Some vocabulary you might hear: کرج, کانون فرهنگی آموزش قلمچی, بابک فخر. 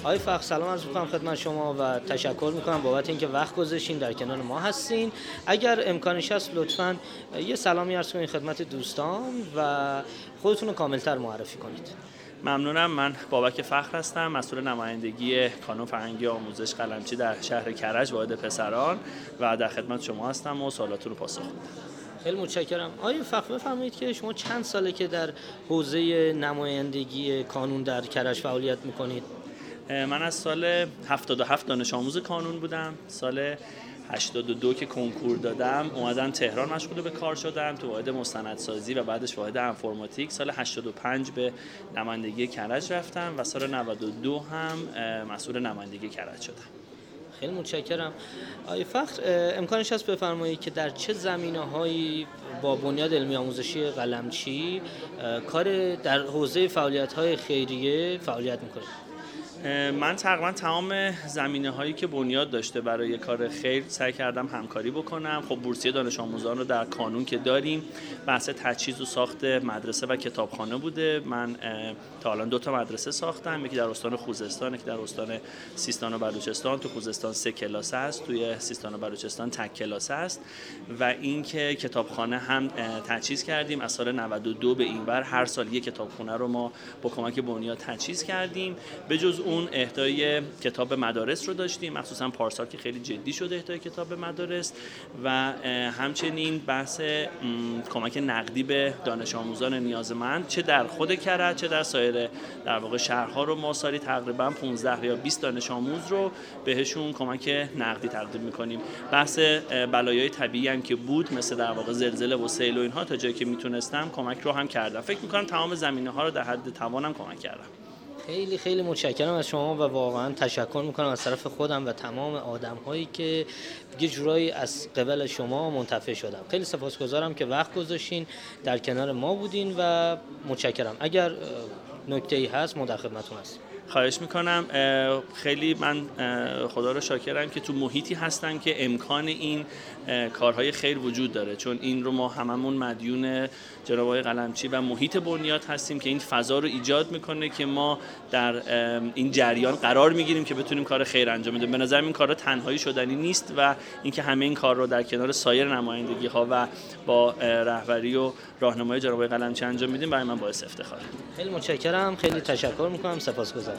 آقای فخر سلام عرض می‌کنم خدمت شما و تشکر می‌کنم بابت اینکه وقت گذاشتین در کنار ما هستین. اگر امکانش هست لطفاً یه سلامی عرض کنید خدمت دوستان و خودتون رو کامل‌تر معرفی کنید. ممنونم، من بابک فخر هستم، مسئول نمایندگی کانون فرهنگی آموزش قلمچی در شهر کرج واحد پسران و در خدمت شما هستم و سوالاتون رو پاسخ می‌دم. خیلی متشکرم. آقای فخر بفرمایید که شما چند ساله که در حوزه نمایندگی کانون در کرج فعالیت می‌کنید؟ من از سال 77 دانش آموز کانون بودم. سال 82 که کنکور دادم اومدم تهران مشغول به کار شدم تو واحد مستندسازی و بعدش واحد انفورماتیک. سال 85 به نمایندگی کرج رفتم و سال 92 هم مسئول نمایندگی کرج شدم. خیلی متشکرم. آقای فخر امکانش هست بفرمایید که در چه زمینه‌هایی با بنیاد علمی آموزشی قلمچی کار در حوزه فعالیت‌های خیریه فعالیت می‌کنید؟ من تقریبا تمام زمینه‌هایی که بنیاد داشته برای کار خیر سعی کردم همکاری بکنم. خب بورسیه دانش آموزان رو در کانون که داریم، بحث تجهیز و ساخت مدرسه و کتابخانه بوده. من تا الان 2 تا مدرسه ساختم، یکی در استان خوزستان، یکی در استان سیستان و بلوچستان. تو خوزستان 3 کلاس است، توی سیستان و بلوچستان تک کلاس است و اینکه کتابخانه هم تجهیز کردیم. از سال 92 به این ور هر سال یک کتابخانه رو ما با کمک بنیاد تجهیز کردیم. به جز اون اهدای کتاب مدارس رو داشتیم، مخصوصا پارسال که خیلی جدی شده اهدای کتاب مدارس و همچنین بحث کمک نقدی به دانش آموزان نیازمند چه در خود کرج چه در سایر در واقع شهرها رو ما سالی تقریبا 15 یا 20 دانش آموز رو بهشون کمک نقدی تقدیم می‌کنیم. بحث بلایای طبیعی هم که بود مثل در واقع زلزله و سیل و اینها تا جایی که میتونستم کمک رو هم کردم. فکر می‌کنم تمام زمینه‌ها رو در حد توانم کمک کردم. خیلی متشکرم از شما و واقعا تشکر میکنم از طرف خودم و تمام آدم‌هایی که یه جورایی از قبل شما منتفع شدم. خیلی سپاسگزارم که وقت گذاشتین در کنار ما بودین و متشکرم. اگر نکته‌ای هست ما در خدمتتون هستیم. خواهش میکنم. خیلی من خدا رو شاکرم که تو محیطی هستم که امکان این کارهای خیر وجود داره، چون این رو ما هممون مدیون جناب آقای قلمچی و محیط بنیاد هستیم که این فضا رو ایجاد میکنه که ما در این جریان قرار میگیریم که بتونیم کار خیر انجام بدیم. به نظرم این کارا تنهایی شدنی نیست و اینکه همه این کار رو در کنار سایر نمایندگی ها و با رهبری و راهنمایی جناب آقای قلمچی انجام میدیم برای من باعث افتخاره. خیلی متشکرم، خیلی تشکر میکنم، سپاسگزارم.